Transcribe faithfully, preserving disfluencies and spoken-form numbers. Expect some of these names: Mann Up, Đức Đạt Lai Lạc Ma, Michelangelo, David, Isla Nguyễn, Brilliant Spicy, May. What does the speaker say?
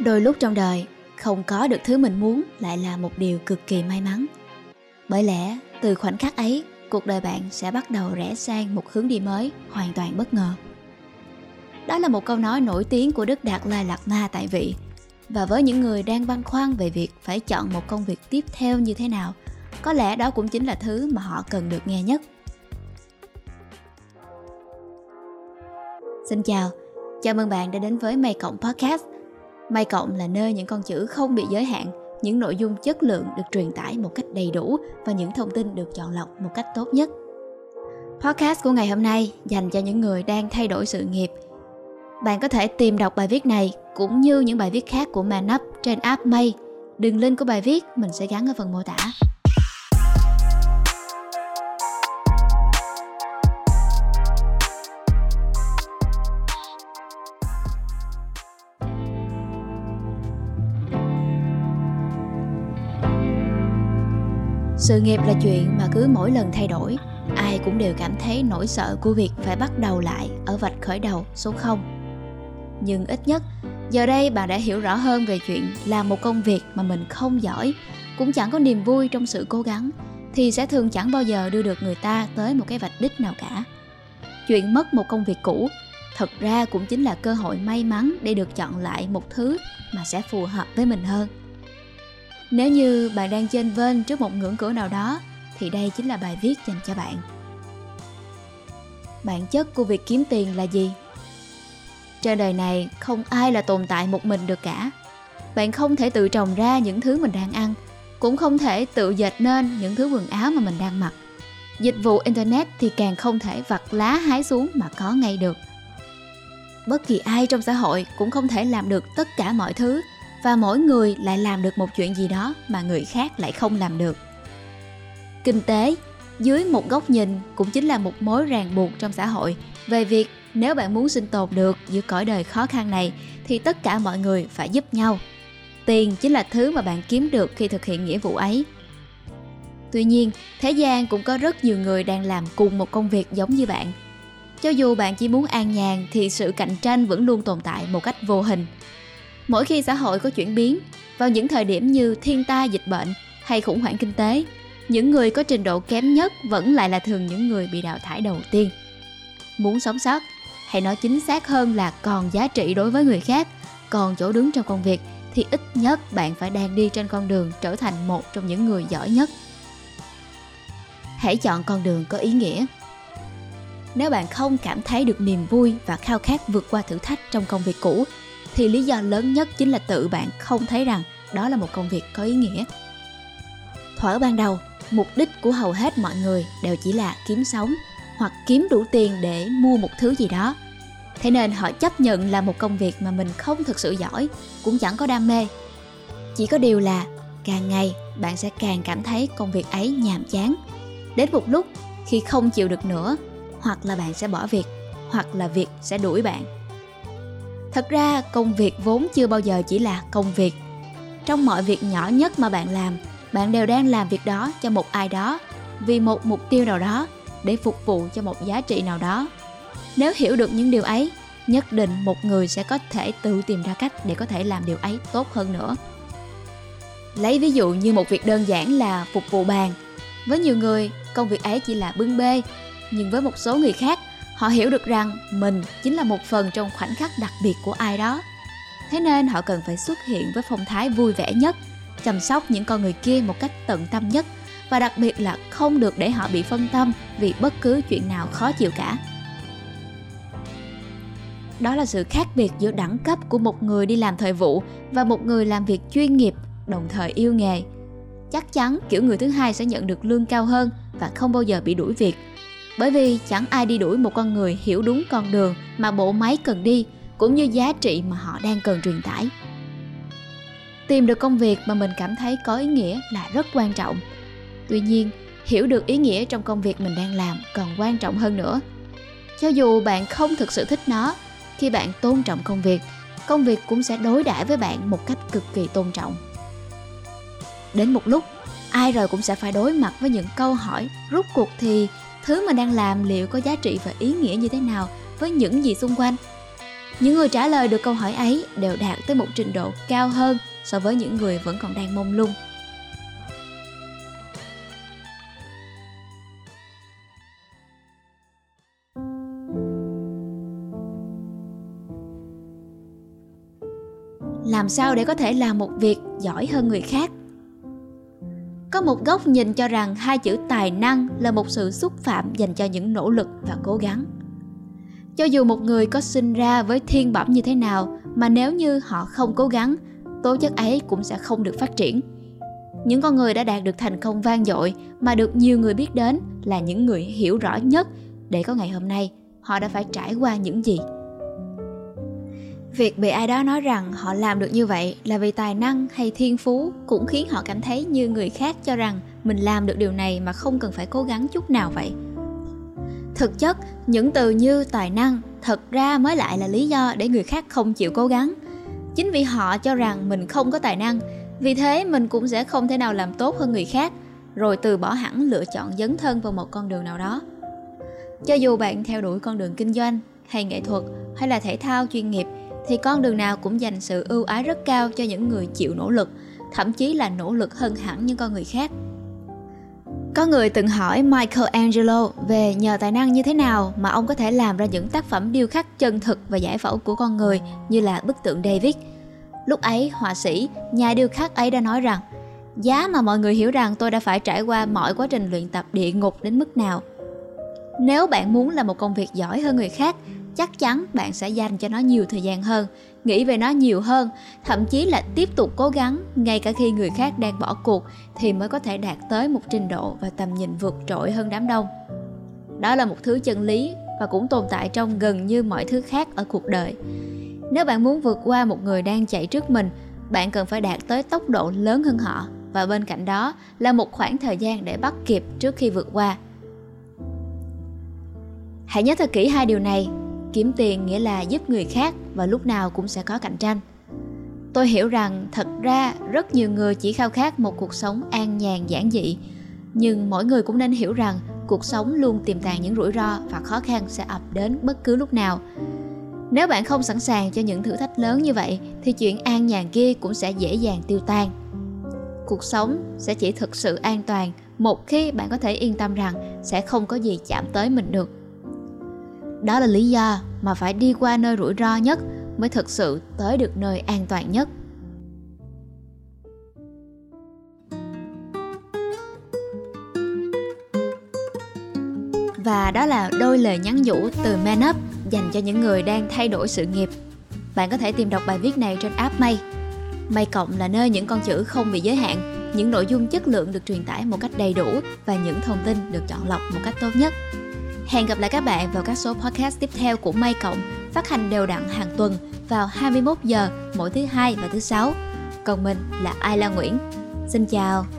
Đôi lúc trong đời, không có được thứ mình muốn lại là một điều cực kỳ may mắn. Bởi lẽ, từ khoảnh khắc ấy, cuộc đời bạn sẽ bắt đầu rẽ sang một hướng đi mới hoàn toàn bất ngờ. Đó là một câu nói nổi tiếng của Đức Đạt Lai Lạc Ma tại vị. Và với những người đang băn khoăn về việc phải chọn một công việc tiếp theo như thế nào, có lẽ đó cũng chính là thứ mà họ cần được nghe nhất. Xin chào, chào mừng bạn đã đến với May Cộng Podcast. May Cộng là nơi những con chữ không bị giới hạn, những nội dung chất lượng được truyền tải một cách đầy đủ và những thông tin được chọn lọc một cách tốt nhất. Podcast của ngày hôm nay dành cho những người đang thay đổi sự nghiệp. Bạn có thể tìm đọc bài viết này cũng như những bài viết khác của Mann Up trên app May. Đường link của bài viết mình sẽ gắn ở phần mô tả. Sự nghiệp là chuyện mà cứ mỗi lần thay đổi, ai cũng đều cảm thấy nỗi sợ của việc phải bắt đầu lại ở vạch khởi đầu số không. Nhưng ít nhất, giờ đây bạn đã hiểu rõ hơn về chuyện làm một công việc mà mình không giỏi, cũng chẳng có niềm vui trong sự cố gắng, thì sẽ thường chẳng bao giờ đưa được người ta tới một cái vạch đích nào cả. Chuyện mất một công việc cũ, thật ra cũng chính là cơ hội may mắn để được chọn lại một thứ mà sẽ phù hợp với mình hơn. Nếu như bạn đang chênh vênh trước một ngưỡng cửa nào đó, thì đây chính là bài viết dành cho bạn. Bản chất của việc kiếm tiền là gì? Trên đời này, không ai là tồn tại một mình được cả. Bạn không thể tự trồng ra những thứ mình đang ăn, cũng không thể tự dệt nên những thứ quần áo mà mình đang mặc. Dịch vụ Internet thì càng không thể vặt lá hái xuống mà có ngay được. Bất kỳ ai trong xã hội cũng không thể làm được tất cả mọi thứ, và mỗi người lại làm được một chuyện gì đó mà người khác lại không làm được. Kinh tế, dưới một góc nhìn cũng chính là một mối ràng buộc trong xã hội về việc nếu bạn muốn sinh tồn được giữa cõi đời khó khăn này thì tất cả mọi người phải giúp nhau. Tiền chính là thứ mà bạn kiếm được khi thực hiện nghĩa vụ ấy. Tuy nhiên, thế gian cũng có rất nhiều người đang làm cùng một công việc giống như bạn. Cho dù bạn chỉ muốn an nhàn thì sự cạnh tranh vẫn luôn tồn tại một cách vô hình. Mỗi khi xã hội có chuyển biến, vào những thời điểm như thiên tai dịch bệnh hay khủng hoảng kinh tế, những người có trình độ kém nhất vẫn lại là thường những người bị đào thải đầu tiên. Muốn sống sót, hay nói chính xác hơn là còn giá trị đối với người khác, còn chỗ đứng trong công việc thì ít nhất bạn phải đang đi trên con đường trở thành một trong những người giỏi nhất. Hãy chọn con đường có ý nghĩa. Nếu bạn không cảm thấy được niềm vui và khao khát vượt qua thử thách trong công việc cũ, thì lý do lớn nhất chính là tự bạn không thấy rằng đó là một công việc có ý nghĩa. Thuở ban đầu, mục đích của hầu hết mọi người đều chỉ là kiếm sống hoặc kiếm đủ tiền để mua một thứ gì đó. Thế nên họ chấp nhận làm một công việc mà mình không thực sự giỏi, cũng chẳng có đam mê. Chỉ có điều là càng ngày bạn sẽ càng cảm thấy công việc ấy nhàm chán. Đến một lúc khi không chịu được nữa, hoặc là bạn sẽ bỏ việc, hoặc là việc sẽ đuổi bạn. Thật ra, công việc vốn chưa bao giờ chỉ là công việc. Trong mọi việc nhỏ nhất mà bạn làm, bạn đều đang làm việc đó cho một ai đó, vì một mục tiêu nào đó, để phục vụ cho một giá trị nào đó. Nếu hiểu được những điều ấy, nhất định một người sẽ có thể tự tìm ra cách để có thể làm điều ấy tốt hơn nữa. Lấy ví dụ như một việc đơn giản là phục vụ bàn. Với nhiều người, công việc ấy chỉ là bưng bê, nhưng với một số người khác, họ hiểu được rằng mình chính là một phần trong khoảnh khắc đặc biệt của ai đó. Thế nên họ cần phải xuất hiện với phong thái vui vẻ nhất, chăm sóc những con người kia một cách tận tâm nhất, và đặc biệt là không được để họ bị phân tâm vì bất cứ chuyện nào khó chịu cả. Đó là sự khác biệt giữa đẳng cấp của một người đi làm thời vụ và một người làm việc chuyên nghiệp, đồng thời yêu nghề. Chắc chắn kiểu người thứ hai sẽ nhận được lương cao hơn và không bao giờ bị đuổi việc. Bởi vì chẳng ai đi đuổi một con người hiểu đúng con đường mà bộ máy cần đi, cũng như giá trị mà họ đang cần truyền tải. Tìm được công việc mà mình cảm thấy có ý nghĩa là rất quan trọng. Tuy nhiên, hiểu được ý nghĩa trong công việc mình đang làm còn quan trọng hơn nữa. Cho dù bạn không thực sự thích nó, khi bạn tôn trọng công việc, công việc cũng sẽ đối đãi với bạn một cách cực kỳ tôn trọng. Đến một lúc, ai rồi cũng sẽ phải đối mặt với những câu hỏi rốt cuộc thì thứ mình đang làm liệu có giá trị và ý nghĩa như thế nào với những gì xung quanh. Những người trả lời được câu hỏi ấy đều đạt tới một trình độ cao hơn so với những người vẫn còn đang mông lung. Làm sao để có thể làm một việc giỏi hơn người khác? Có một góc nhìn cho rằng hai chữ tài năng là một sự xúc phạm dành cho những nỗ lực và cố gắng. Cho dù một người có sinh ra với thiên bẩm như thế nào mà nếu như họ không cố gắng, tố chất ấy cũng sẽ không được phát triển. Những con người đã đạt được thành công vang dội mà được nhiều người biết đến là những người hiểu rõ nhất để có ngày hôm nay họ đã phải trải qua những gì. Việc bị ai đó nói rằng họ làm được như vậy là vì tài năng hay thiên phú cũng khiến họ cảm thấy như người khác cho rằng mình làm được điều này mà không cần phải cố gắng chút nào vậy. Thực chất, những từ như tài năng thật ra mới lại là lý do để người khác không chịu cố gắng. Chính vì họ cho rằng mình không có tài năng, vì thế mình cũng sẽ không thể nào làm tốt hơn người khác, rồi từ bỏ hẳn lựa chọn dấn thân vào một con đường nào đó. Cho dù bạn theo đuổi con đường kinh doanh, hay nghệ thuật, hay là thể thao chuyên nghiệp, thì con đường nào cũng dành sự ưu ái rất cao cho những người chịu nỗ lực, thậm chí là nỗ lực hơn hẳn những con người khác. Có người từng hỏi Michelangelo về nhờ tài năng như thế nào mà ông có thể làm ra những tác phẩm điêu khắc chân thực và giải phẫu của con người như là bức tượng David. Lúc ấy, họa sĩ, nhà điêu khắc ấy đã nói rằng, giá mà mọi người hiểu rằng tôi đã phải trải qua mọi quá trình luyện tập địa ngục đến mức nào. Nếu bạn muốn làm một công việc giỏi hơn người khác, chắc chắn bạn sẽ dành cho nó nhiều thời gian hơn, nghĩ về nó nhiều hơn, thậm chí là tiếp tục cố gắng ngay cả khi người khác đang bỏ cuộc thì mới có thể đạt tới một trình độ và tầm nhìn vượt trội hơn đám đông. Đó là một thứ chân lý và cũng tồn tại trong gần như mọi thứ khác ở cuộc đời. Nếu bạn muốn vượt qua một người đang chạy trước mình, bạn cần phải đạt tới tốc độ lớn hơn họ và bên cạnh đó là một khoảng thời gian để bắt kịp trước khi vượt qua. Hãy nhớ thật kỹ hai điều này. Kiếm tiền nghĩa là giúp người khác và lúc nào cũng sẽ có cạnh tranh. Tôi hiểu rằng thật ra rất nhiều người chỉ khao khát một cuộc sống an nhàn giản dị. Nhưng mỗi người cũng nên hiểu rằng cuộc sống luôn tiềm tàng những rủi ro và khó khăn sẽ ập đến bất cứ lúc nào. Nếu bạn không sẵn sàng cho những thử thách lớn như vậy thì chuyện an nhàn kia cũng sẽ dễ dàng tiêu tan. Cuộc sống sẽ chỉ thực sự an toàn một khi bạn có thể yên tâm rằng sẽ không có gì chạm tới mình được. Đó là lý do mà phải đi qua nơi rủi ro nhất mới thực sự tới được nơi an toàn nhất. Và đó là đôi lời nhắn nhủ từ Mann Up dành cho những người đang thay đổi sự nghiệp. Bạn có thể tìm đọc bài viết này trên app May. May Cộng là nơi những con chữ không bị giới hạn, những nội dung chất lượng được truyền tải một cách đầy đủ và những thông tin được chọn lọc một cách tốt nhất. Hẹn gặp lại các bạn vào các số podcast tiếp theo của May Cộng, phát hành đều đặn hàng tuần vào hai mươi mốt giờ mỗi thứ Hai và thứ Sáu. Còn mình là Isla Nguyễn. Xin chào!